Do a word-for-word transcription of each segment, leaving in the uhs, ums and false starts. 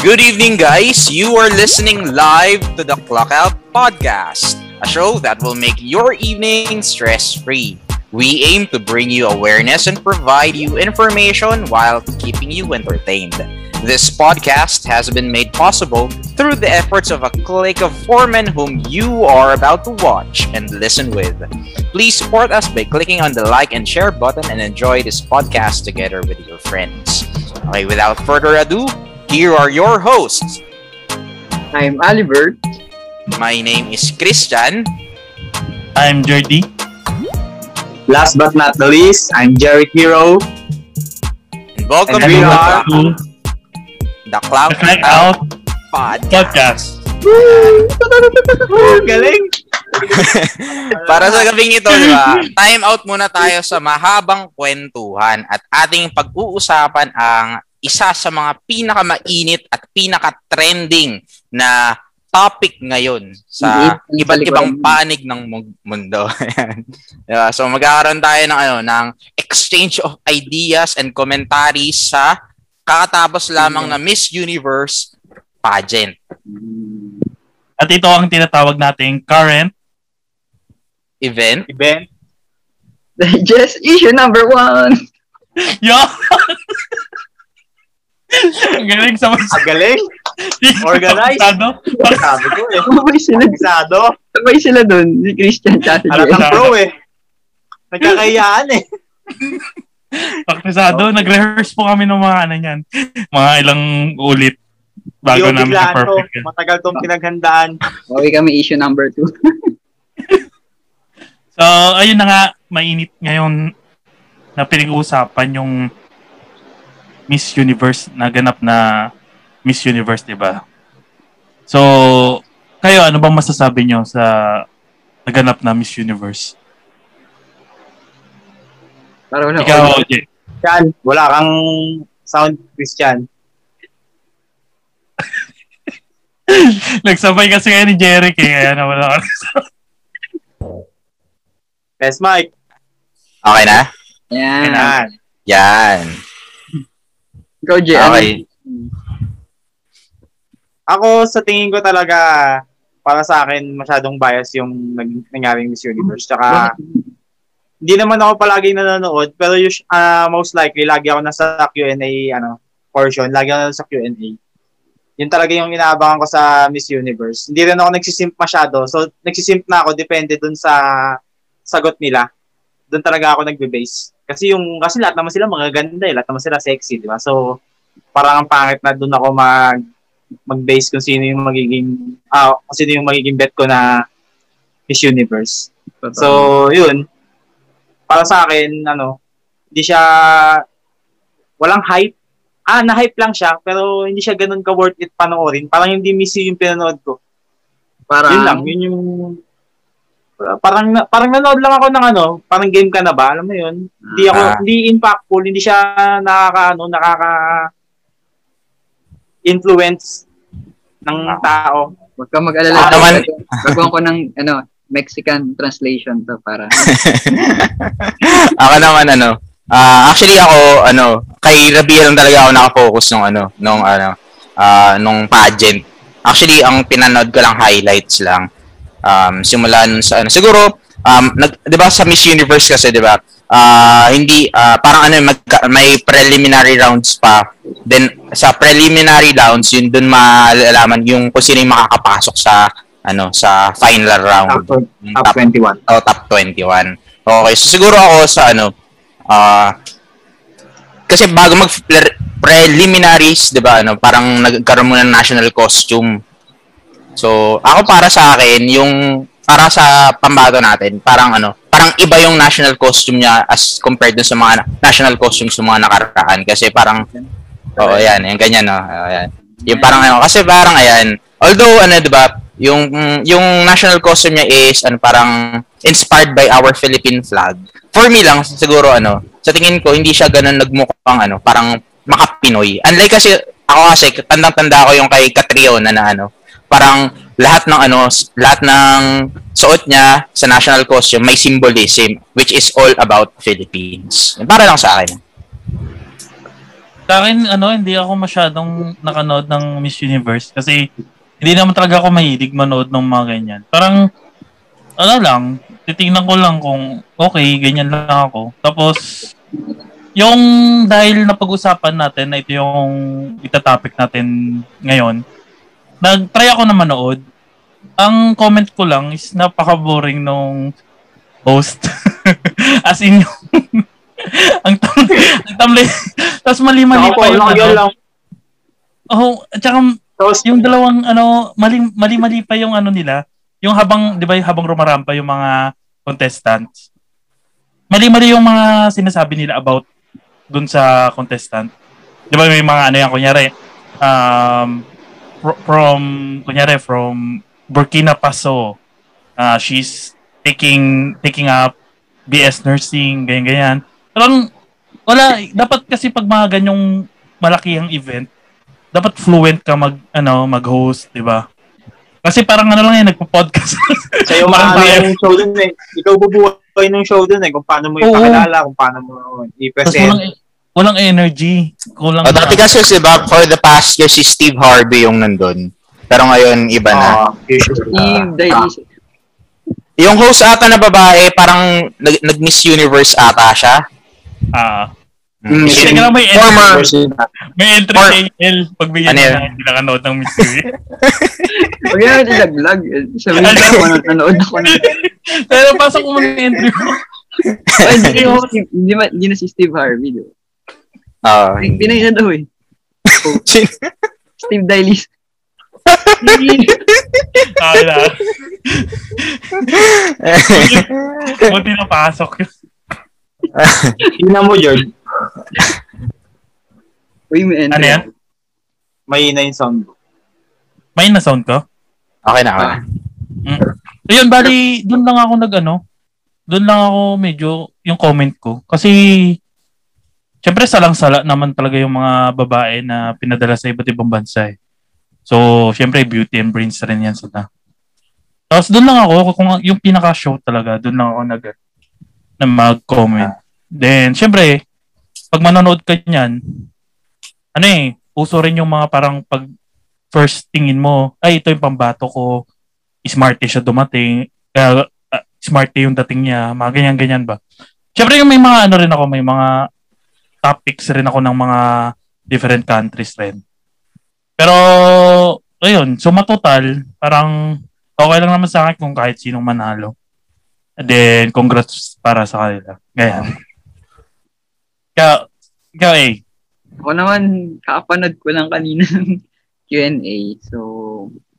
Good evening, guys. You are listening live to the Clock Out Podcast, a show that will make your evening stress-free. We aim to bring you awareness and provide you information while keeping you entertained. This podcast has been made possible through the efforts of a clique of four men whom you are about to watch and listen with. Please support us by clicking on the like and share button and enjoy this podcast together with your friends. Okay, without further ado, here are your hosts. I'm Alibert. My name is Christian. I'm Jordy. Last but not the least, I'm Jerry Hero. And welcome and to our, the Cloud Out Podcast. Galing! Para sa gabing ito, di ba? Time out muna tayo sa mahabang kwentuhan at ating pag-uusapan ang isa sa mga pinakamainit at pinaka-trending na topic ngayon sa iba't ibang panig ng mundo. So magkakaroon tayo ng ano ng exchange of ideas and commentaries sa kakatapos lamang na Miss Universe pageant. At ito ang tinatawag nating current event event just issue number one. Yo. Ang galing sa mga... Ang galing? Organized? Sabi ko eh. Sabay sila. Sabay sila dun. Si Christian. Alam ng pro eh. Nagkakayaan eh. Paktisado. Nag-rehearse po kami ng mga ano yan. Mga ilang ulit bago namin na perfect. To. Matagal tong pinaghandaan. Okay kami issue number two. So, ayun na nga. Mainit ngayon na pinag-uusapan yung Miss Universe, naganap na Miss Universe, diba? So, kayo, ano bang masasabi nyo sa naganap na Miss Universe? Parang wala. Ikaw, okay. Christian, wala kang sound, Christian. Nagsabay kasi kayo ni Jerry, kaya wala kang sound. Yes, Mike. Okay na? Yan. Okay na. Yan. Ikaw, Jay. Okay. Ako, sa tingin ko talaga, para sa akin, masyadong bias yung nangyaring Miss Universe. Tsaka, hindi naman ako palagi nanonood, pero yung, uh, most likely, lagi ako nasa Q and A ano, portion. Lagi ako nasa Q and A. Yun talaga yung inaabangan ko sa Miss Universe. Hindi rin ako nagsisimp masyado. So, nagsisimp na ako, depende dun sa sagot nila. Doon talaga ako nagbe-base. Kasi yung kasi lahat naman sila magaganda eh, lahat naman sila sexy, di ba? So parang ang pangit na doon ako mag mag-base kung sino yung magiging ah, kung sino yung magiging bet ko na Miss Universe. Totoo. So, yun. Para sa akin, ano, hindi siya walang hype. Ah, na-hype lang siya, pero hindi siya ganoon ka worth it panoorin. Parang hindi missy yung pinanood ko. Parang yun lang, yun yung parang parang nanood lang ako ng ano, parang game ka na ba? Alam mo yun? Hindi ako, ah. Hindi impactful, hindi siya nakaka, ano, nakaka-influence ng tao. Huwag kang mag-alala. Naman. Baguhan ko ng, ano, Mexican translation to para. Ako naman, ano, uh, actually ako, ano, kay Rabiya lang talaga ako nakafocus nung, ano, nung, ano, uh, nung pageant. Actually, ang pinanood ko lang, highlights lang. Um, simula nun sa ano siguro um nag, 'di ba sa Miss Universe kasi 'di ba uh, hindi uh, parang ano mag, may preliminary rounds pa, then sa preliminary rounds yun doon malalaman yung kung sino yung makakapasok sa ano sa final round, top, top, top twenty-one o oh, top twenty-one. Okay, so siguro ako sa ano uh, kasi bago mag preliminaries 'di ba ano parang nagkaroon muna ng national costume. So, ako para sa akin, yung para sa pambato natin, parang ano, parang iba yung national costume niya as compared dun sa mga national costumes ng mga nakaraan. Kasi parang, oh, ayan, yung ganyan, no? Ayan. Yung parang, ano, kasi parang, ayan, although, ano, diba, yung, yung national costume niya is, ano, parang inspired by our Philippine flag. For me lang, siguro, ano, sa tingin ko, hindi siya ganun nagmukhang, ano, parang makapinoy. Unlike kasi, ako kasi, tandang-tanda ko yung kay Catriona na, ano, parang lahat ng ano, lahat ng suot niya sa national costume may symbolism which is all about Philippines. Para lang sa akin. Sa akin, ano, hindi ako masyadong nakanood ng Miss Universe kasi hindi naman talaga ako mahilig manood ng mga ganyan. Parang, ano lang, titignan ko lang kung okay, ganyan lang ako. Tapos, yung dahil napag-usapan natin na ito yung itatopic natin ngayon, nag-try ako na manood. Ang comment ko lang is napaka-boring nung host. As in yung... ang tamlay... Tapos mali-mali no, pa yung... Ano. Oh, tsaka... Yung dalawang ano, mali, mali-mali pa yung ano nila, yung habang, 'di ba, habang rumarampa yung mga contestants. Mali-mali yung mga sinasabi nila about dun sa contestant. 'Di ba may mga ano yan kunyari um from kunyari from Burkina Faso. Uh, she's taking taking up B S nursing, ganyan ganyan. Parang wala dapat kasi pag mga ganyong malaki ang event dapat fluent ka mag ano mag-host, 'di ba? Kasi parang ano lang 'yan, nagpo-podcast. Sayo maraming show doon eh. Ikaw bubuhay ng show doon eh kung paano mo ipakilala, kung paano mo i-present. Walang, walang energy, kulang. Oh, dati kasi 'di ba, for the past year si Steve Harvey yung nandoon. Pero ngayon iba na. Oh, uh, uh, yung host ata na babae, parang nag-Miss Universe ata siya. Ah. Uh. Mm, sige lang, may former entry, may entry or, A L pagbigyan na nakanood ng mystery. Huwag yan natin nag-vlog. Sabihin ko, nanood ako na. Pero pasok mo ng entry mo. Hindi na si Steve Harvey. Hindi uh, na daw eh. Oh. Steve Dailies. Hala. Buti na pasok yun. Hina mo, George. Uy, may ano yan? May na yung sound ko. May na sound ko? Okay na, okay na. Mm. Ayun, bali, doon lang ako nag ano, doon lang ako medyo yung comment ko. Kasi, syempre salang-sala naman talaga yung mga babae na pinadala sa iba't ibang bansa eh. So, syempre beauty and brains rin yan sila. Tapos doon lang ako, kung yung pinaka-show talaga, doon lang ako nag na mag-comment. Then, syempre, pag manonood ka niyan, ano eh, uso rin yung mga parang pag first tingin mo, ay ito yung pambato ko, smarty siya dumating, uh, uh, smarty yung dating niya, mga ganyan-ganyan ba. Siyempre yung may mga ano rin ako, may mga topics rin ako ng mga different countries rin. Pero, ayun, suma total, parang okay lang naman sa akin kung kahit sinong manalo. And then, congrats para sa kanila. Ganyan. Ikaw, ikaw eh. Ako naman, kakapanood ko lang kanina ng Q and A. So,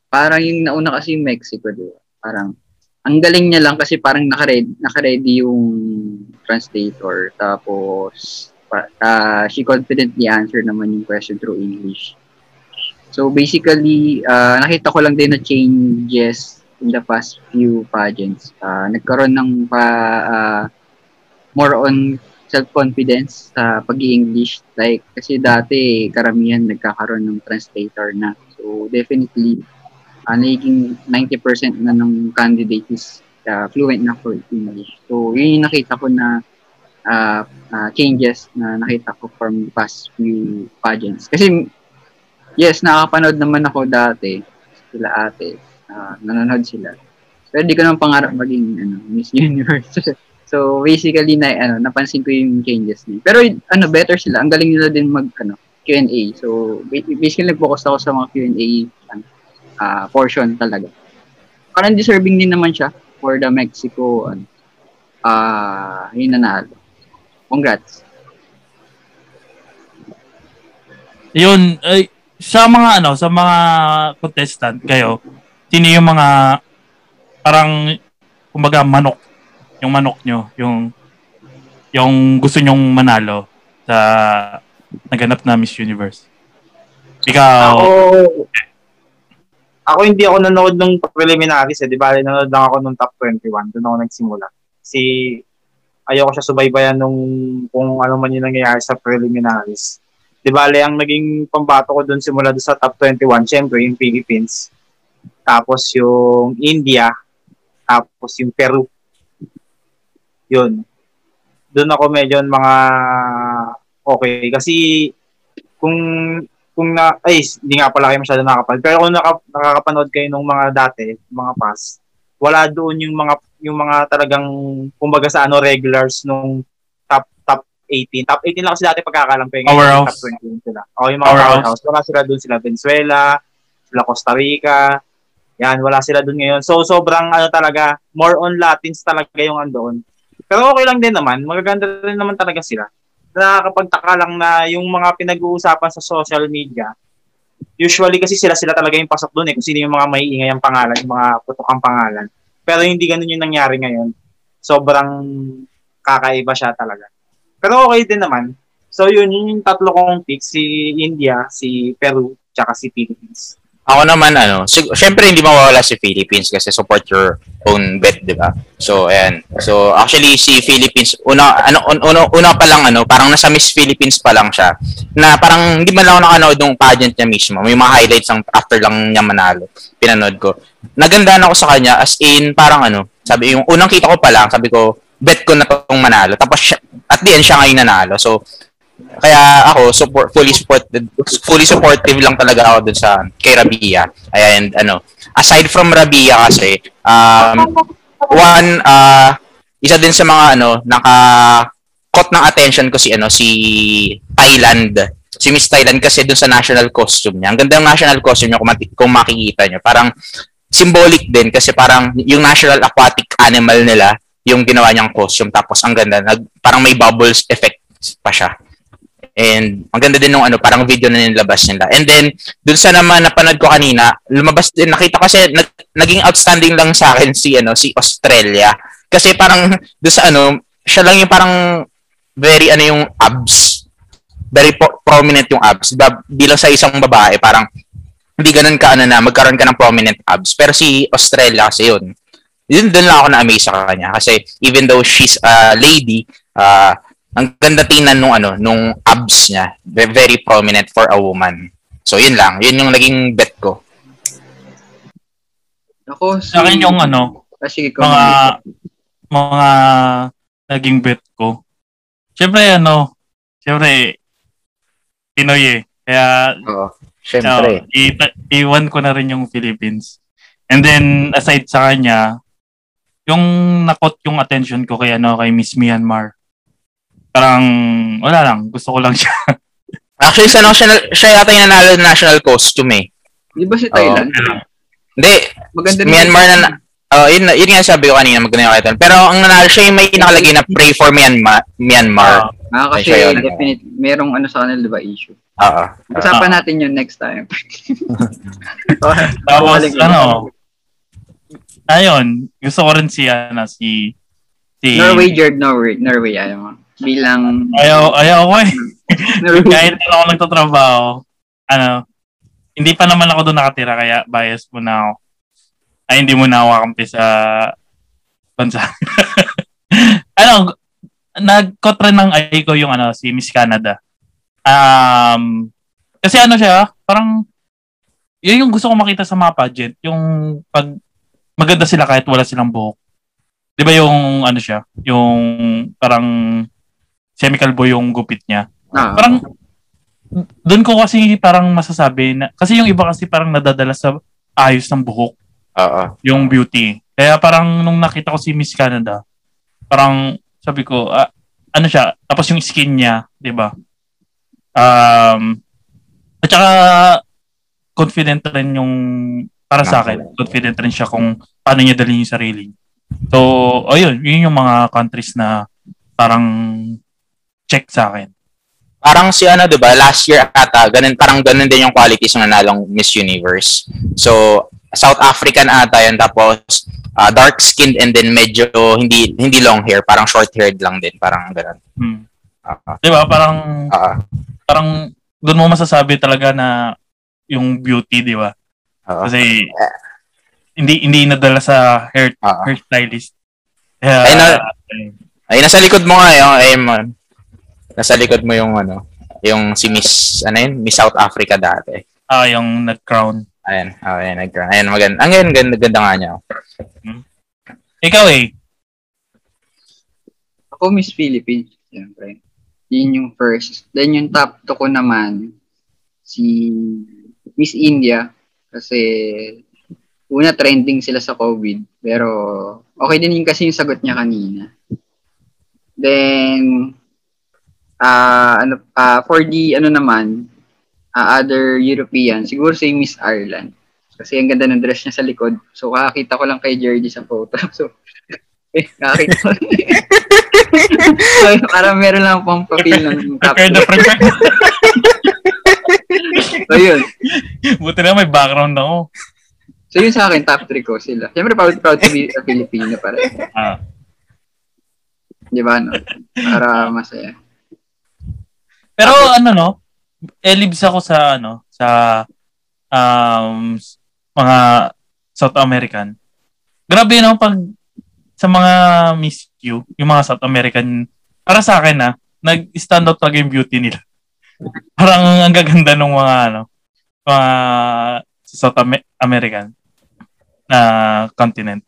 parang yung nauna kasi yung Mexico, diba? Parang, ang galing niya lang kasi parang nakaready, nakaready yung translator. Tapos, uh, she confidently answered naman yung question through English. So, basically, uh, nakita ko lang din na changes in the past few pageants. Uh, nagkaroon ng pa, uh, more on self-confidence sa uh, pag-i-English. Like, kasi dati, karamihan nagkakaroon ng translator na. So, definitely, uh, naging ninety percent na ng candidate is uh, fluent na for English. So, yun yung nakita ko na uh, uh, changes na nakita ko from past few pageants. Kasi, yes, nakapanood naman ako dati. Sila ate. Uh, nanonood sila. Pero di ko naman pangarap maging ano, Miss Universe. So basically na ano napansin ko yung changes niya. Pero ano better sila. Ang galing nila din mag ano Q and A. So basically nag-focus ako sa mga Q and A uh, portion talaga. Parang deserving din naman siya for the Mexico ano ah uh, hinanalo. Congrats. Yun ay sa mga ano sa mga contestant kayo. Sino yung mga parang kumbaga manok yung manok nyo, yung yung gusto nyong manalo sa naganap na Miss Universe. Ikaw... Ako, ako hindi ako nanood ng preliminaries eh. Di ba? Nanood lang ako ng top twenty-one. Doon ako nagsimula. Kasi ayoko siya subaybayan nung kung ano man yung nangyayari sa preliminaries. Di ba? Ang naging pambato ko doon simula doon sa top twenty-one, syempre, yung Philippines. tapos yung India, tapos yung Peru. Yun. Doon ako medyo mga okay. Kasi kung kung na, ay, hindi nga pala kayo masyado nakapanood. Pero kung naka, nakakapanood kayo nung mga dati, mga past, wala doon yung mga, yung mga talagang, kumbaga sa ano, regulars nung top, top eighteen. Top eighteen lang kasi dati pagkakalang pengen. Powerhouse. Top twenty sila. O, yung mga powerhouse. Wala sila doon sila Venezuela, sila Costa Rica, yan, wala sila doon ngayon. So, sobrang ano talaga, more on Latins talaga yung andoon. Pero okay lang din naman. Magaganda rin naman talaga sila. Nakakapagtaka lang na yung mga pinag-uusapan sa social media, usually kasi sila-sila talaga yung pasok doon eh, kung sino yung mga maiingay ang pangalan, yung mga putokang pangalan. Pero hindi ganun yung nangyari ngayon. Sobrang kakaiba siya talaga. Pero okay din naman. So yun, yun yung tatlo kong picks, si India, si Peru, tsaka si Philippines. Ako naman, ano, syempre hindi mawawala si Philippines kasi support your own bet, di ba? So, ayan. So, actually, si Philippines, una, ano, una, una pa lang, ano, parang nasa Miss Philippines pa lang siya. Na parang, hindi man lang ako nakanood ng pageant niya mismo. May mga highlights ang after lang niya manalo. Pinanood ko. Nagandaan ako sa kanya, as in, parang ano, sabi, yung unang kita ko pa lang, sabi ko, bet ko na itong manalo. Tapos, siya, at the end, siya ngayon nanalo. So, kaya ako support, fully support fully supportive lang talaga ako dun sa kay Rabiya. Ayan, ano, aside from Rabiya kasi um one uh, isa din sa mga ano naka caught ng attention ko si ano si Thailand. Si Miss Thailand kasi dun sa national costume niya. Ang ganda ng national costume niya kung, mati- kung makikita niyo. Parang symbolic din kasi parang yung national aquatic animal nila yung ginawa niyang costume tapos ang ganda nag parang may bubbles effect pa siya. And ang ganda din nung ano, parang video na nilabas nila. And then, dun sa naman napanood ko kanina, lumabas din, nakita kasi nag, naging outstanding lang sa akin si, ano, si Australia. Kasi parang, dun sa ano, siya lang yung parang very ano yung abs. Very po- prominent yung abs. Diba, bilang sa isang babae, parang hindi ganun ka ano na, magkaroon ka ng prominent abs. Pero si Australia kasi yun. Yun dun lang ako na-amaze sa kanya. Kasi even though she's a lady, ah, uh, ang ganda tingnan nung ano, nung abs niya. Very prominent for a woman. So, yun lang. Yun yung naging bet ko. Ako, si... sa akin yung ano, ah, sige, mga, mga naging bet ko. Siyempre, ano, siyempre, Pinoy eh. Kaya, oo, siyempre. Uh, iwan ko na rin yung Philippines. And then, aside sa kanya, yung nakot yung attention ko kay, ano, kay Miss Myanmar. Parang, wala lang. Gusto ko lang siya. Actually, sa national, siya yata yung nanalo ng national costume eh. Di ba si Thailand? Uh, hindi. Maganda Myanmar na, uh, yun, yun nga sabi ko kanina, maganda yung kaitan. Pero ang nanalo siya yung may nakalagay na pray for Myanmar. Myanmar. Uh, ah, kasi yun, definitely, merong ano sa kanil, di ba, issue. Oo. Uh, Usapan uh, natin yun next time. Tapos, ano, ayun, gusto ko rin siya na si, si... Norway, Jared, Norway, Norway, ayaw mo. Bilang... Ayaw, ayaw ko eh. Kahit na ako nagtatrabaho, ano, hindi pa naman ako doon nakatira, kaya bias mo na ako. Ay, hindi mo na ako kakampi sa bansa. Ano, nag-caught rin ng eye ko yung ano, si Miss Canada. Um, kasi ano siya, parang, yun yung gusto ko makita sa mga pageant, yung pag maganda sila kahit wala silang buhok. Di ba yung, ano siya, yung parang... chemical boy yung gupit niya. Ah. Parang, doon ko kasi parang masasabi na, kasi yung iba kasi parang nadadala sa ayos ng buhok. Ah, ah. Yung beauty. Kaya parang nung nakita ko si Miss Canada, parang sabi ko, ah, ano siya, tapos yung skin niya, di ba? Um, at saka, confident rin yung, para sa akin, confident rin siya kung paano niya dalhin yung sarili. So, ayun, yun yung mga countries na parang check sa akin. Parang si ano, 'di ba? Last year ata, ganun parang ganun din yung qualities ng nanalong Miss Universe. So, South African ata 'yan tapos uh, dark-skinned and then medyo hindi hindi long hair, parang short-haired lang din, parang ganun. Hmm. Uh-huh. 'Di ba? Parang uh-huh. Parang doon mo masasabi talaga na yung beauty, 'di ba? Uh-huh. Kasi uh-huh. hindi hindi nadala sa hair uh-huh. hairstylist. Uh, ay, na, ay nasa likod mo nga 'yung ay man. Nasa likod mo yung ano, yung si Miss, ano yun, Miss South Africa dati. Ah, yung nag-crown. Ayan, oh, ayan, nagkaroon. Ayan, maganda. Ang ganda, ganda, ganda nga niya. Hmm? Ikaw eh. Ako, Miss Philippines, siyempre. Yun yung first. Then yung top two ko naman, si Miss India. Kasi, una, trending sila sa COVID. Pero, okay din yun kasi yung sagot niya kanina. Then, uh, ano, uh, for the, ano naman, uh, other European, siguro si Miss Ireland. Kasi ang ganda ng dress niya sa likod. So, kakakita ko lang kay Jerdy sa photo. So, eh, kakakita ko. So, parang meron lang pang papel ng caption. So, yun. Buti na may background ako. So, yun sa akin, top three ko sila. Siyempre, proud, proud to be a Filipino para. Ah. Di ba, no? Para masaya. Pero, okay. ano, no? Elibs ako sa, ano, sa um, mga South American. Grabe, no? Pag sa mga Miss U, yung mga South American, para sa akin, ah, nag-stand out talaga yung beauty nila. Parang ang gaganda ng mga, ano, mga South Amer- American na uh, continent.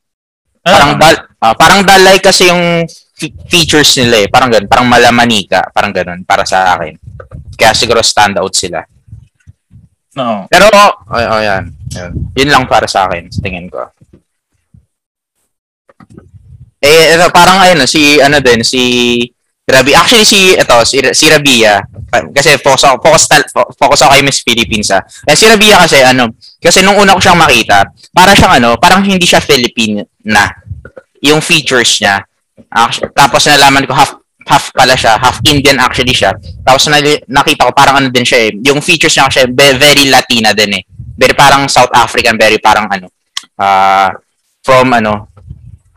Parang dal- uh, parang dalay kasi yung f- features nila eh. Parang ganun. Parang malamanika. Parang ganun. Para sa akin. Kaya siguro standout sila. No. Pero, oh, oh yan. Yan. Yun lang para sa akin. Tingin ko. Eh, ito, parang ayun. Si, ano din, si Rabiya. Actually, si, ito, si, si Rabiya. Kasi focus ako, focus, focus ako kay Miss Philippines, ha. Eh, si Rabiya kasi, ano, kasi nung una ko siyang makita, para siyang, ano, parang hindi siya Philippine na. Yung features niya. Actually, tapos nalaman ko half half pala siya, half Indian actually siya. Tapos nakita ko parang ano din siya eh. Yung features niya kasi very Latina din eh. Very parang South African, very parang ano uh, from ano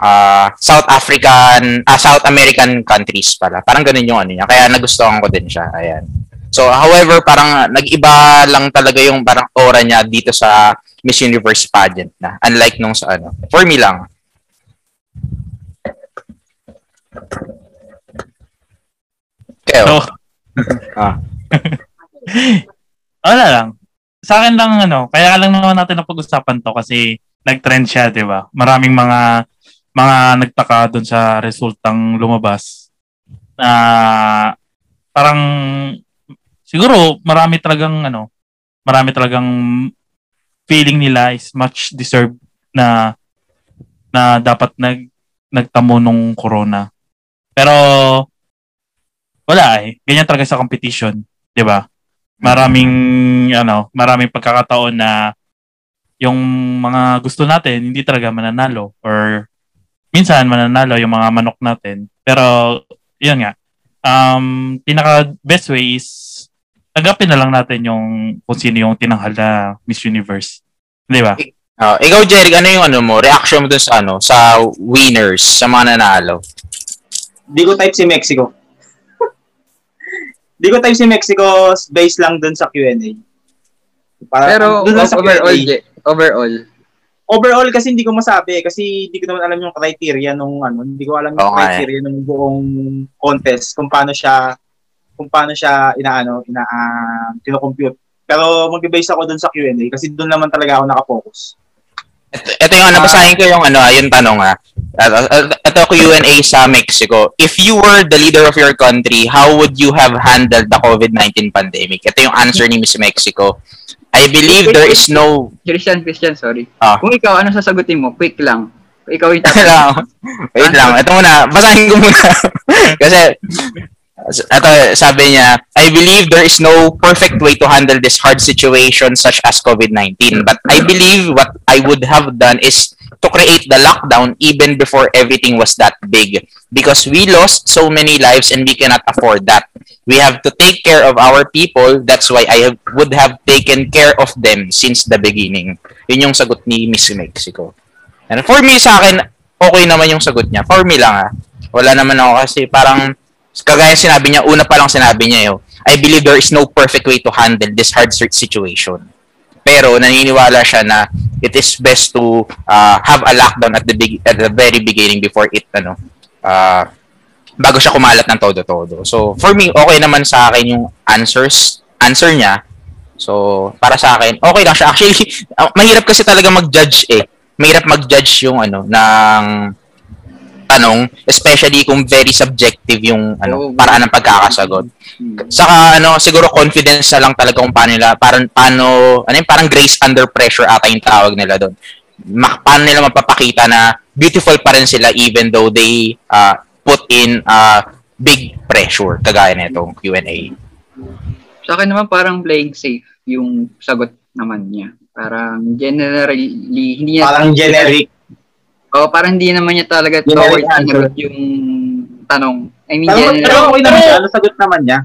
uh, South African, uh, South American countries pala. Parang ganun yung ano niya. Kaya nagustuhan ko din siya. Ayan. So however, parang nag-iba lang talaga yung parang aura niya dito sa Miss Universe pageant na. Unlike nung sa ano, for me lang. Okay, oh. So, ah. Wala lang. Sa akin lang, ano, kaya lang naman natin napag-usapan to kasi nag-trend siya, di ba? Maraming mga mga nagtaka doon sa resultang lumabas. Na uh, parang siguro marami talagang ano, marami talagang feeling nila is much deserved na na dapat nag nagtamo nung corona. Pero wala eh. Ganyan talaga sa competition, 'di ba? Maraming ano, maraming pagkakataon na yung mga gusto natin hindi talaga mananalo or minsan mananalo yung mga manok natin. Pero 'yun nga. Um, pinaka best way is agapin na lang natin yung kung sino yung tinanghal na Miss Universe, 'di ba? Uh, ikaw, Jeric, ano yung ano mo? Reaction mo dun sa ano, sa winners, sa mga nanalo? Di ko type si Mexico. Di ko type si Mexico based lang dun sa Q and A. Para, pero dun sa overall, Q and A. overall. Overall kasi hindi ko masabi kasi hindi ko naman alam yung criteria nung ano, hindi ko alam yung okay. criteria nung buong contest kung paano siya kung paano siya inaano, ina uh, kino-compute. Pero mag-base ako dun sa Q and A kasi dun naman talaga ako naka-focus. Ito, ito yung ano, basahin ko yung ano, yung tanong ha. Ito Q and A sa Mexico. If you were the leader of your country, how would you have handled the covid nineteen pandemic? Ito yung answer ni Miss Mexico. I believe there is no... Christian, Christian, sorry. Ah. Kung ikaw, ano sasagutin mo? Quick lang. Ikaw yung tapos. Wait lang. Ito muna. Basahin ko muna. Kasi... Ito, sabi niya, I believe there is no perfect way to handle this hard situation such as covid nineteen. But I believe what I would have done is to create the lockdown even before everything was that big. Because we lost so many lives and we cannot afford that. We have to take care of our people. That's why I have, would have taken care of them since the beginning. Yun yung sagot ni Miss Mexico. And for me, sa akin, okay naman yung sagot niya. For me lang ah. Wala naman ako kasi parang... Kagaya sinabi niya, una pa lang sinabi niya yun, I believe there is no perfect way to handle this hard situation. Pero naniniwala siya na it is best to uh, have a lockdown at the big, at the very beginning before it, ano, uh, bago siya kumalat ng todo-todo. So, for me, okay naman sa akin yung answers, answer niya. So, para sa akin, okay lang siya. Actually, mahirap kasi talaga mag-judge eh. Mahirap mag-judge yung ano, ng tanong, especially kung very subjective yung ano, paraan ng pagkakasagot. Saka ano, siguro confidence na lang talaga kung paano nila, parang, paano, ano yung parang grace under pressure ata yung tawag nila doon. Paano nila mapapakita na beautiful pa rin sila even though they uh, put in uh, big pressure, kagaya na itong Q and A. Sa akin naman parang playing safe yung sagot naman niya. Parang generally, hindi niya... Parang generic. O, parang hindi naman niya talaga toward yung tanong. I mean, pero, generally. Pero okay naman siya, ano sagot naman niya?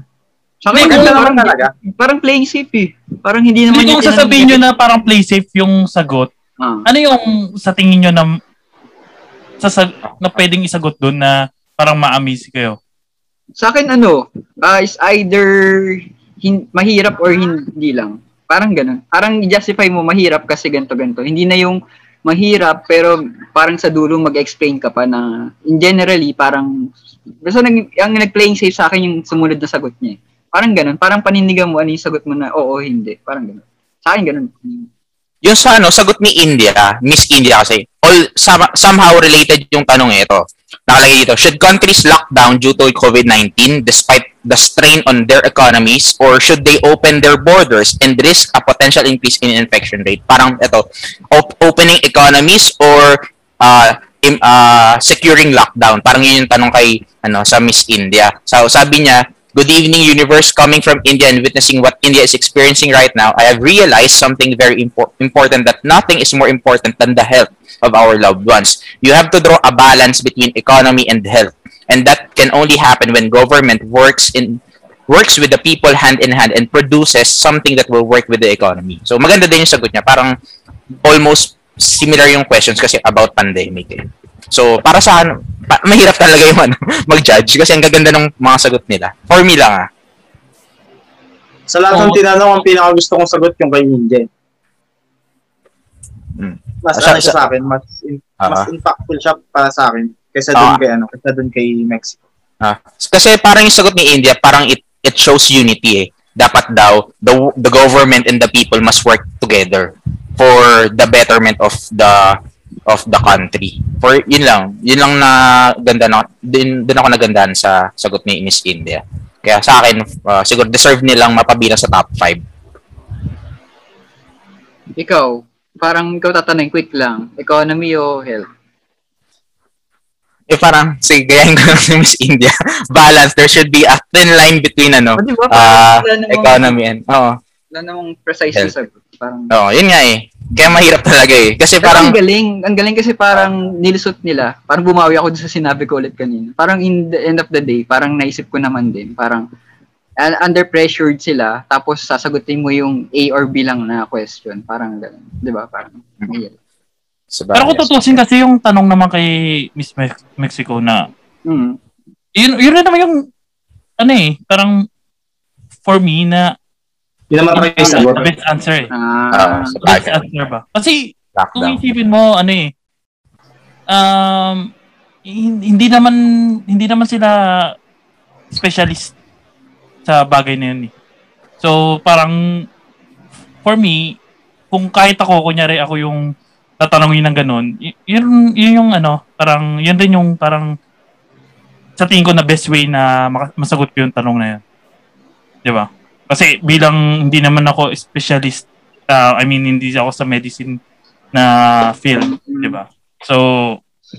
Sa akin naman parang, talaga. Parang playing safe eh. Parang hindi naman niya... Kung sasabihin niyo na parang play safe yung sagot, ah. Ano yung sa tingin niyo na, sasag- na pwedeng isagot doon na parang ma-amaze kayo? Sa akin ano, uh, is either... Hin- mahirap or hindi lang. Parang ganun. Parang justify mo mahirap kasi ganito-ganito. Hindi na yung mahirap pero parang sa dulo mag-explain ka pa na in generally parang basta nag- ang nag-playing safe sa akin yung sumunod na sagot niya. Parang ganun. Parang panindigan mo ano yung sagot mo na oo o hindi. Parang ganun. Sa akin ganun. Yung sa ano, sagot ni India, Miss India kasi all some- somehow related yung tanong ito. Nakalagay dito, should countries lock down due to COVID nineteen despite the strain on their economies or should they open their borders and risk a potential increase in infection rate? Parang ito, op- opening economies or uh, im- uh, securing lockdown? Parang yun yung tanong kay ano sa Miss India. So sabi niya, good evening, universe. Coming from India and witnessing what India is experiencing right now, I have realized something very impor- important, that nothing is more important than the health of our loved ones. You have to draw a balance between economy and health, and that can only happen when government works in works with the people hand in hand and produces something that will work with the economy. So maganda din yung sagot niya. Parang almost similar yung questions kasi about pandemic. Eh. So, para sa ano, pa, mahirap talaga yung ano, mag-judge kasi ang gaganda ng mga sagot nila. For me lang ah. Sa lahat ng oh. tinanong, ang pinaka gusto kong sagot yung kay India. Hmm. Mas ah, ano siya sa akin, mas, in, ah, mas impactful siya para sa akin kaysa ah, doon kay ano, kaysa doon kay Mexico. Ah. Kasi parang yung sagot ni India, parang it it shows unity eh. Dapat daw the the government and the people must work together for the betterment of the of the country. For yun lang, yun lang na ganda na din din ako nagandahan sa sagot ni Miss India. Kaya sa akin uh, siguro deserve nilang mapabilang sa top five. Ikaw, parang ikaw tatanungin quick lang, economy o health? Eh parang sige gayahin ko si Miss India. Balance, there should be a thin line between ano, diba, uh, economy and oh. Wala namang precise yung sagot. Parang, oh, yun nga eh. Kaya mahirap talaga eh. Kasi parang... Ang galing. Ang galing kasi parang nilusot nila. Parang bumawi ako sa sinabi ko ulit kanina. Parang in the end of the day, parang naisip ko naman din. Parang under pressured sila. Tapos sasagutin mo yung A or B lang na question. Parang gano'n. Diba? Parang mahirap. Pero kung tutusin kasi yung tanong naman kay Miss Mexico na... Mm. Yun, yun na naman yung... Ano eh? Parang for me na... Yun naman kayo yung sagot. Best answer eh. Ah, uh, so best answer ba? Kasi, lockdown. Kung isipin mo, ano eh, um, hindi naman, hindi naman sila specialist sa bagay na yun eh. So, parang, for me, kung kahit ako, kunyari ako yung tatanungin ng ganun, yun, yun yung ano, parang, yun rin yung parang, sa tingin ko na best way na masagot ko yung tanong na yun. Diba? Kasi bilang hindi naman ako specialist, uh, I mean, hindi ako sa medicine na field, di ba? So,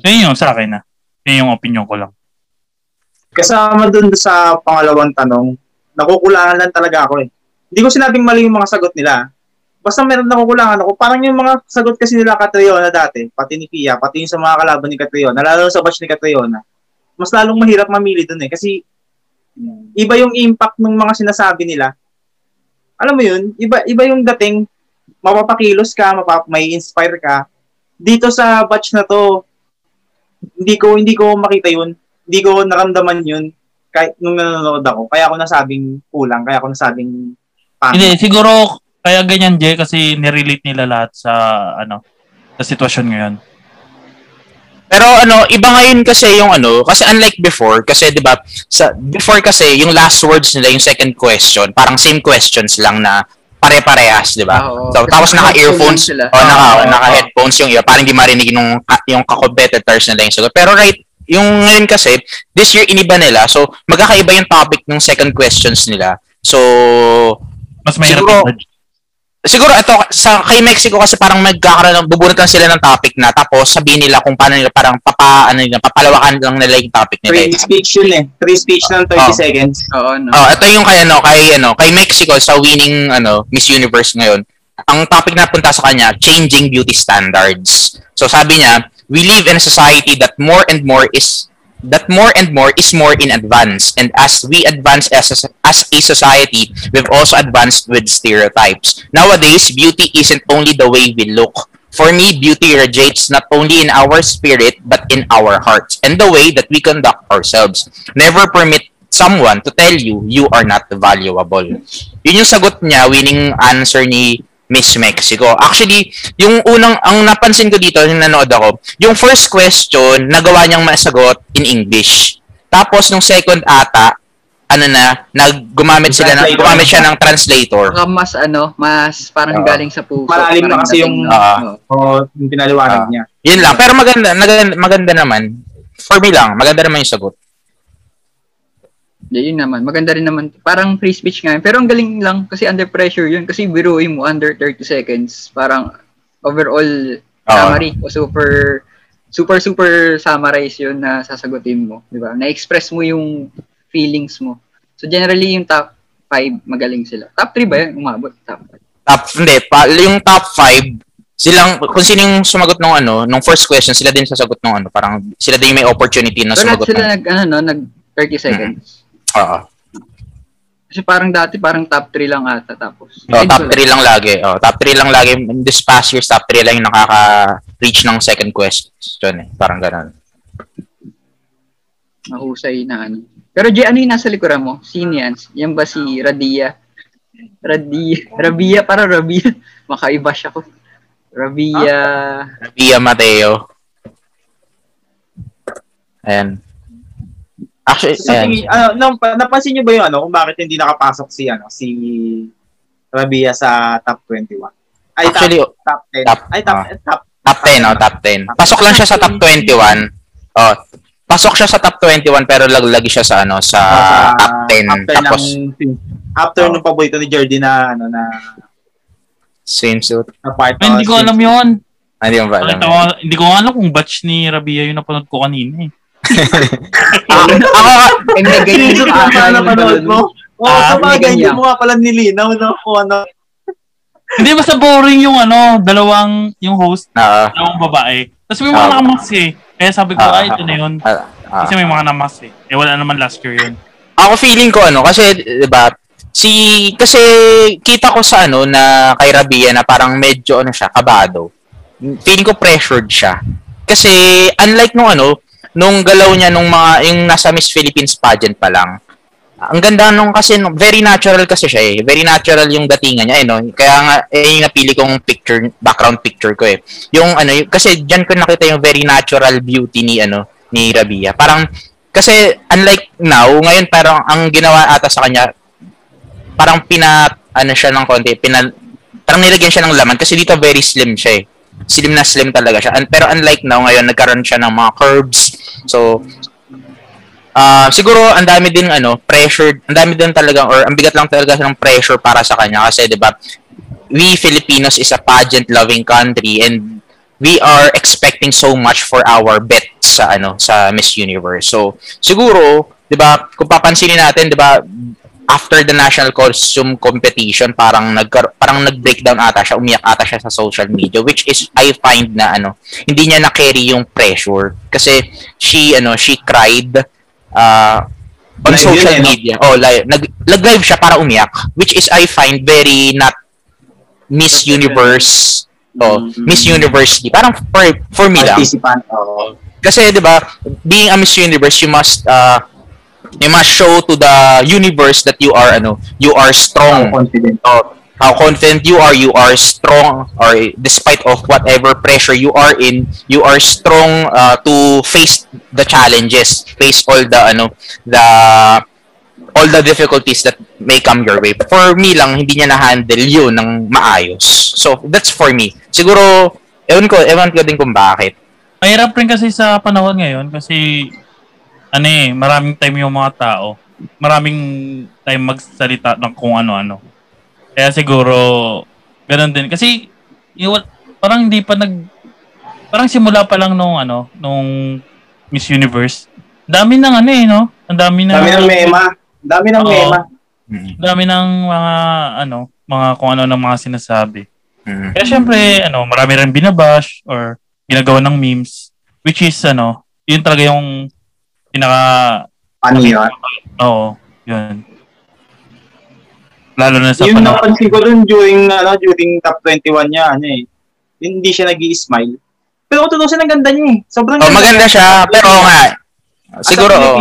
yun yung sa akin na. Yun yung opinion ko lang. Kasama dun sa pangalawang tanong, nakukulangan lang talaga ako eh. Hindi ko sinabing mali yung mga sagot nila. Basta meron nakukulangan ako. Parang yung mga sagot kasi nila Catriona dati, pati ni Pia, pati yung sa mga kalaban ni Catriona, lalo sa batch ni Catriona, mas lalong mahirap mamili dun eh. Kasi iba yung impact ng mga sinasabi nila. Alam mo yun, iba iba yung dating, mapapakilos ka, mapap may inspire ka. Dito sa batch na to, hindi ko hindi ko makita yun. Hindi ko naramdaman yun kahit nung nanonood ako. Kaya ako nasabing kulang, kaya ako nasabing pangit. Hindi siguro kaya ganyan, Jay, kasi nirelate nila lahat sa ano, sa sitwasyon ngayon. Pero ano, iba ngayon kasi yung ano, kasi unlike before, kasi di ba, sa before kasi yung last words nila, yung second question, parang same questions lang na pare-parehas, di ba? Oh, so, tapos naka-earphones, o oh, naka, oh, naka-headphones yung iba, parang di marinig yung, yung kakompetitors nila yung sagot. Pero right, yung ngayon kasi, this year iniba nila, so magkakaiba yung topic ng second questions nila. So, mas mahirap siguro, siguro ito, sa, kay Mexico kasi parang magkakaroon, bubunot lang sila ng topic na, tapos sabihin nila kung paano nila, parang papa, ano nila, papalawakan lang nila yung topic nila. Free speech yun eh. Free speech ng thirty oh. seconds. Oo, oh, no. Oh, ito yung kay, ano, kay, ano, kay Mexico sa winning ano Miss Universe ngayon. Ang topic na punta sa kanya, changing beauty standards. So, sabi niya, we live in a society that more and more is that more and more is more in advance, and as we advance as a, as a society, we've also advanced with stereotypes. Nowadays, beauty isn't only the way we look. For me, beauty radiates not only in our spirit but in our hearts and the way that we conduct ourselves. Never permit someone to tell you you are not valuable. Yun yung sagot niya, winning answer ni Miss Mexico. Actually, yung unang, ang napansin ko dito, yung nanood ako, yung first question, nagawa niyang masagot in English. Tapos, nung second ata, ano na, naggumamit sila, ng, gumamit siya ng translator. Mas, ano, mas parang uh, galing sa puso. Malalim na kasi yung, uh, uh, yung pinaliwanag uh, niya. Yun lang. Pero maganda, maganda, maganda naman. For me lang, maganda naman yung sagot. Yeah, yun naman. Maganda rin naman. Parang free speech nga. Pero ang galing lang kasi under pressure yun. Kasi biruin mo under thirty seconds. Parang overall summary uh-huh. o super, super, super summarize yun na sasagutin mo. Diba? Na-express mo yung feelings mo. So generally yung top five, magaling sila. Top three ba yun? Umabot. Top five. Top, hindi. Pa, yung top five, silang, kung sino yung sumagot ng ano, nung first question, sila din sasagot ng ano. Parang sila din may opportunity na sumagot. Pero sila ng, nag, ano, no, nag thirty seconds. Mm-hmm. Oo. Kasi parang dati, parang top three lang ata tapos. Oh, top three lang lagi. Oh, top three lang lagi. In this past years, top three lang yung nakaka-reach ng second question. Eh. Parang ganun. Mahusay na ano. Pero Jay, ano yung nasa likuran mo? Sino yan? Yan ba si Rabiya? Rabiya. Rabiya, para Rabiya. Makaiba siya ko. Rabiya. Huh? Rabiya Mateo. Ayan. Actually, so, tingin, ano, napansin niyo ba 'yung ano kung bakit hindi nakapasok si ano si Rabiya sa top twenty-one? Ay actually, top, top ten. Top, Ay top, uh, top top ten, oh, top ten. Pasok lang siya sa top twenty-one. Oh, pasok siya sa top twenty-one pero laglagi siya sa ano sa uh, top ten tapos ng, after oh. nung paborito ni Jordy na ano na swimsuit. Hindi ko alam 'yon. Ay, hindi ko alam. Hindi ko alam kung batch ni Rabiya 'yung napanood ko kanina eh. Hindi ganyan yung mga napanood mo. Oo, sa mga ganyan mo nga pala nilinaw na ako, ano. Hindi, basta boring yung ano, dalawang, yung host, dalawang babae. Tapos may mga namask eh. Kaya sabi ko, ay, ito na yun. Kasi may mga namask eh. Eh, wala naman last year yun. Ako feeling ko, ano, kasi, diba, si, kasi, kita ko sa ano, na kay Rabiya na parang medyo, ano siya, kabado. Feeling ko pressured siya. Kasi, unlike nung ano, nung galaw niya nung mga yung nasa Miss Philippines pageant pa lang. Ang ganda nung kasi nung, very natural kasi siya eh. Very natural yung datingan niya eh no. Kaya nga eh yung napili kong picture background picture ko eh. Yung ano yung, kasi diyan ko nakita yung very natural beauty ni ano ni Rabiya. Parang kasi unlike now, ngayon parang ang ginawa ata sa kanya parang pina ano siya ng konti, pina parang nilagyan siya ng laman kasi dito very slim siya eh. Slim na slim talaga siya. And, pero unlike now, ngayon, nagkaroon siya ng mga curves. So, uh, siguro, ang dami din, ano, pressure, ang dami din talaga, or ang bigat lang talaga ng pressure para sa kanya. Kasi, di ba, we Filipinos is a pageant-loving country and we are expecting so much for our bet sa, ano, sa Miss Universe. So, siguro, di ba, kung papansinin natin, di ba, after the national costume competition, parang nag parang nag-breakdown ata siya, umiyak ata siya sa social media, which is I find na ano, hindi niya na-carry yung pressure kasi she ano, she cried uh, on live social yun, media. No? Oh, live, nag nag-live siya para umiyak, which is I find very not Miss Universe. Oh, mm-hmm. Miss Universe, di parang for, for me lang. Oh. Kasi 'di ba, being a Miss Universe, you must uh, you must show to the universe that you are ano, you are strong. How confident, oh, how confident you are, you are strong or despite of whatever pressure you are in, you are strong uh, to face the challenges, face all the ano, the all the difficulties that may come your way. For me lang, hindi niya na-handle yun ng maayos. So, that's for me. Siguro, ewan ko, ewan ko din kung bakit. Mahirap rin kasi sa panahon ngayon kasi, ano eh, maraming time yung mga tao. Maraming time magsalita ng kung ano-ano. Kaya siguro, ganun din. Kasi, yun, parang hindi pa nag... Parang simula pa lang nung, ano, nung Miss Universe. Dami ng ano eh, no? Ang dami ng... Dami ng mema. Dami ng mema. Mm-hmm. Dami ng mga, ano, mga kung ano ng mga sinasabi. Mm-hmm. Kaya syempre, ano, marami rin binabash or ginagawa ng memes, which is, ano, yun talaga yung pinaka... Ano yun? Oo, yun. Lalo na sa... Yung panahon. Napansin ko dun during, ano, during top twenty-one niya, ano eh, hindi siya nag-i-smile. Pero tutusin ang ganda niya eh. Sobrang oh, maganda siya, pero nga, siguro, uh,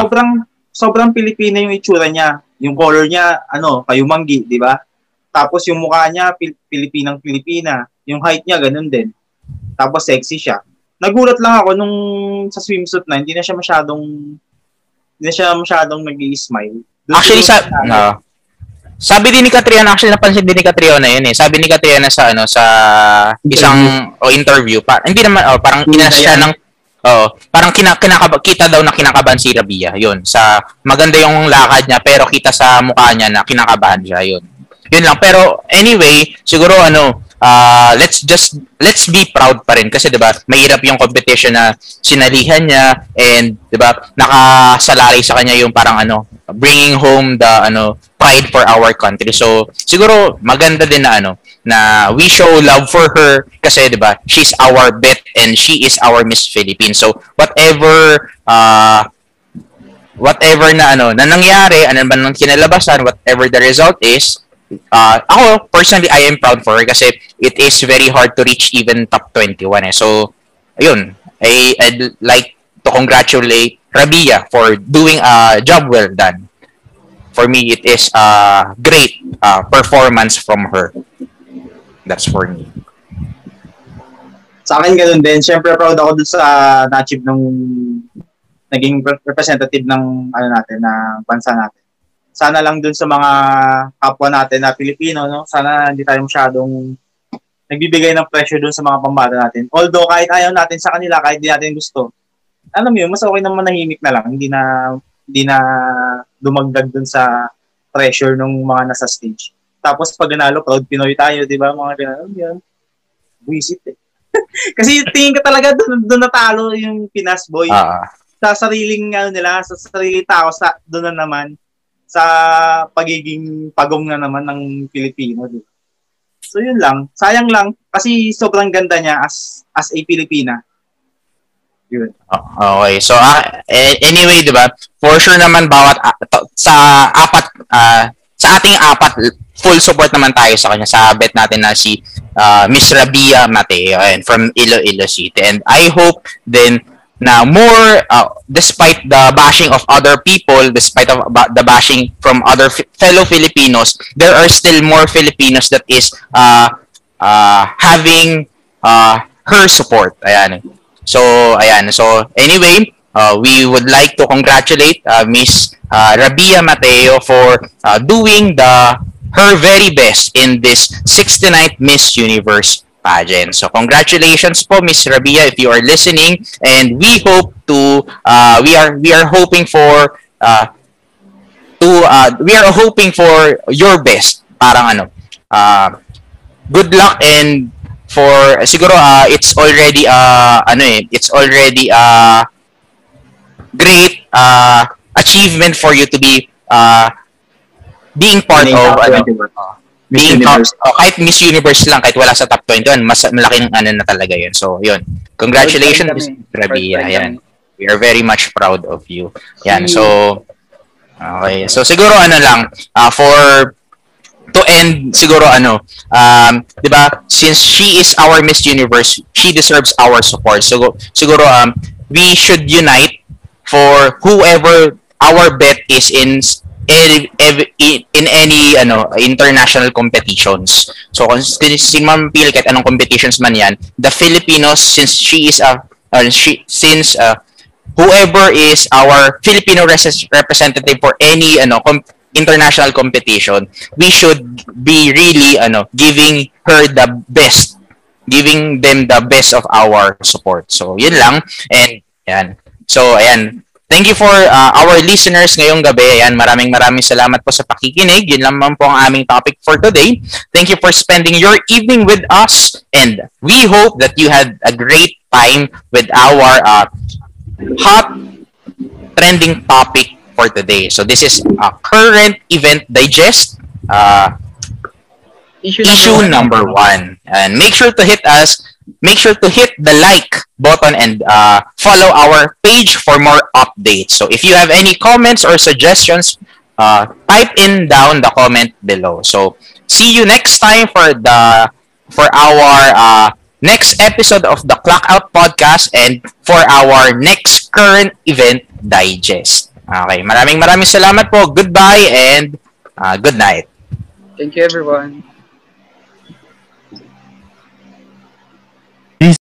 sobrang... sobrang Pilipina yung itsura niya. Yung color niya, ano, kayumanggi, di ba? Tapos yung mukha niya, Pil- Pilipinang-Pilipina. Yung height niya, ganun din. Tapos sexy siya. Nagulat lang ako nung sa swimsuit na, hindi na siya masyadong, hindi na siya masyadong nag-i-smile. Doon actually, sa, no. Sabi din ni Catriona, actually napansin din ni Catriona yun eh. Sabi ni Catriona sa, ano, sa isang interview, oh, interview pa, hindi naman, oh, parang inas siya ng, oh, parang kina, kinakab- kita daw na kinakabahan si Rabiya, yun. Sa maganda yung lakad niya pero kita sa mukha niya na kinakabahan siya, yun. Yun lang. Pero anyway, siguro ano, uh, let's just let's be proud pa rin kasi 'di ba? Mahirap yung competition na sinalihan niya and 'di ba? Nakasalari sa kanya yung parang ano, bringing home the ano, pride for our country. So, siguro maganda din na ano, na we show love for her kasi 'di ba? She's our bet and she is our Miss Philippines. So, whatever uh whatever na ano, na nangyari, ano man ang kinalabasan, whatever the result is, Uh, ako, personally, I am proud for her kasi it is very hard to reach even top twenty-one eh. So, ayun, I, I'd like to congratulate Rabiya for doing a job well done. For me, it is a great uh, performance from her. That's for me. Sa akin, ganun din. Siyempre, proud ako dun sa na-achieve ng naging representative ng ano natin, ng bansa natin. Sana lang dun sa mga kapwa natin na Pilipino, no? Sana hindi tayo masyadong nagbibigay ng pressure dun sa mga pambata natin. Although, kahit ayaw natin sa kanila, kahit di natin gusto, alam mo yun, mas okay na manahimik na lang. Hindi na, hindi na dumagdag dun sa pressure ng mga nasa stage. Tapos, pag nanalo, proud Pinoy tayo, di ba? Mga ganun, yun. Buisit eh. Kasi tingin ka talaga, dun, dun natalo yung Pinas boy. Uh-huh. Sa sariling, ano nila, sa sariling tao, sa, dun na naman sa pagiging pagong na naman ng Pilipino. Diba? So, yun lang. Sayang lang. Kasi sobrang ganda niya as as a Pilipina. Yun. Okay. So, uh, anyway, di ba? For sure naman, bawat uh, sa apat, uh, sa ating apat, full support naman tayo sa kanya. Sa bet natin na si uh, Miss Rabiya Mateo and from Iloilo City. And I hope then na more, uh, despite the bashing of other people, despite of ba- the bashing from other f- fellow Filipinos, there are still more Filipinos that is uh, uh, having uh, her support. Ayan. So, ayan. So, anyway, uh, we would like to congratulate uh, Miss uh, Rabiya Mateo for uh, doing the her very best in this sixty-ninth Miss Universe pageant. So congratulations po Miss Rabiya if you are listening and we hope to uh, we are we are hoping for uh, to uh, we are hoping for your best parang ano uh, good luck and for siguro uh, it's already uh, ano eh it's already a uh, great uh, achievement for you to be uh, being part of ano, Miss Universe. Top, oh, kahit Miss Universe lang, kahit wala sa top twenty-one, mas malaking ano na talaga yun. So, yun. Congratulations, Miss Rabiya. Ayan. We are very much proud of you. Ayan. So, okay. So, siguro ano lang, uh, for, to end, siguro ano, um, di ba, since she is our Miss Universe, she deserves our support. So, siguro, um, we should unite for whoever our bet is in in any ano international competitions. So si Ma'am Pil, kahit anong competitions man yan, the Filipinos, since she is a or she, since uh, whoever is our Filipino res- representative for any ano com- international competition, we should be really ano giving her the best, giving them the best of our support. So yun lang, and yan. So ayan. Thank you for uh, our listeners ngayong gabi. Ayan, maraming maraming salamat po sa pakikinig. Yun lamang po ang aming topic for today. Thank you for spending your evening with us, and we hope that you had a great time with our uh, hot trending topic for today. So this is a current event digest uh, issue, issue number, number one. one. And make sure to hit us. Make sure to hit the like button and uh, follow our page for more updates. So if you have any comments or suggestions, uh, type in down the comment below. So see you next time for the for our uh, next episode of the Clock Out Podcast and for our next current event digest. Okay, maraming maraming salamat po. Goodbye and uh, good night. Thank you, everyone.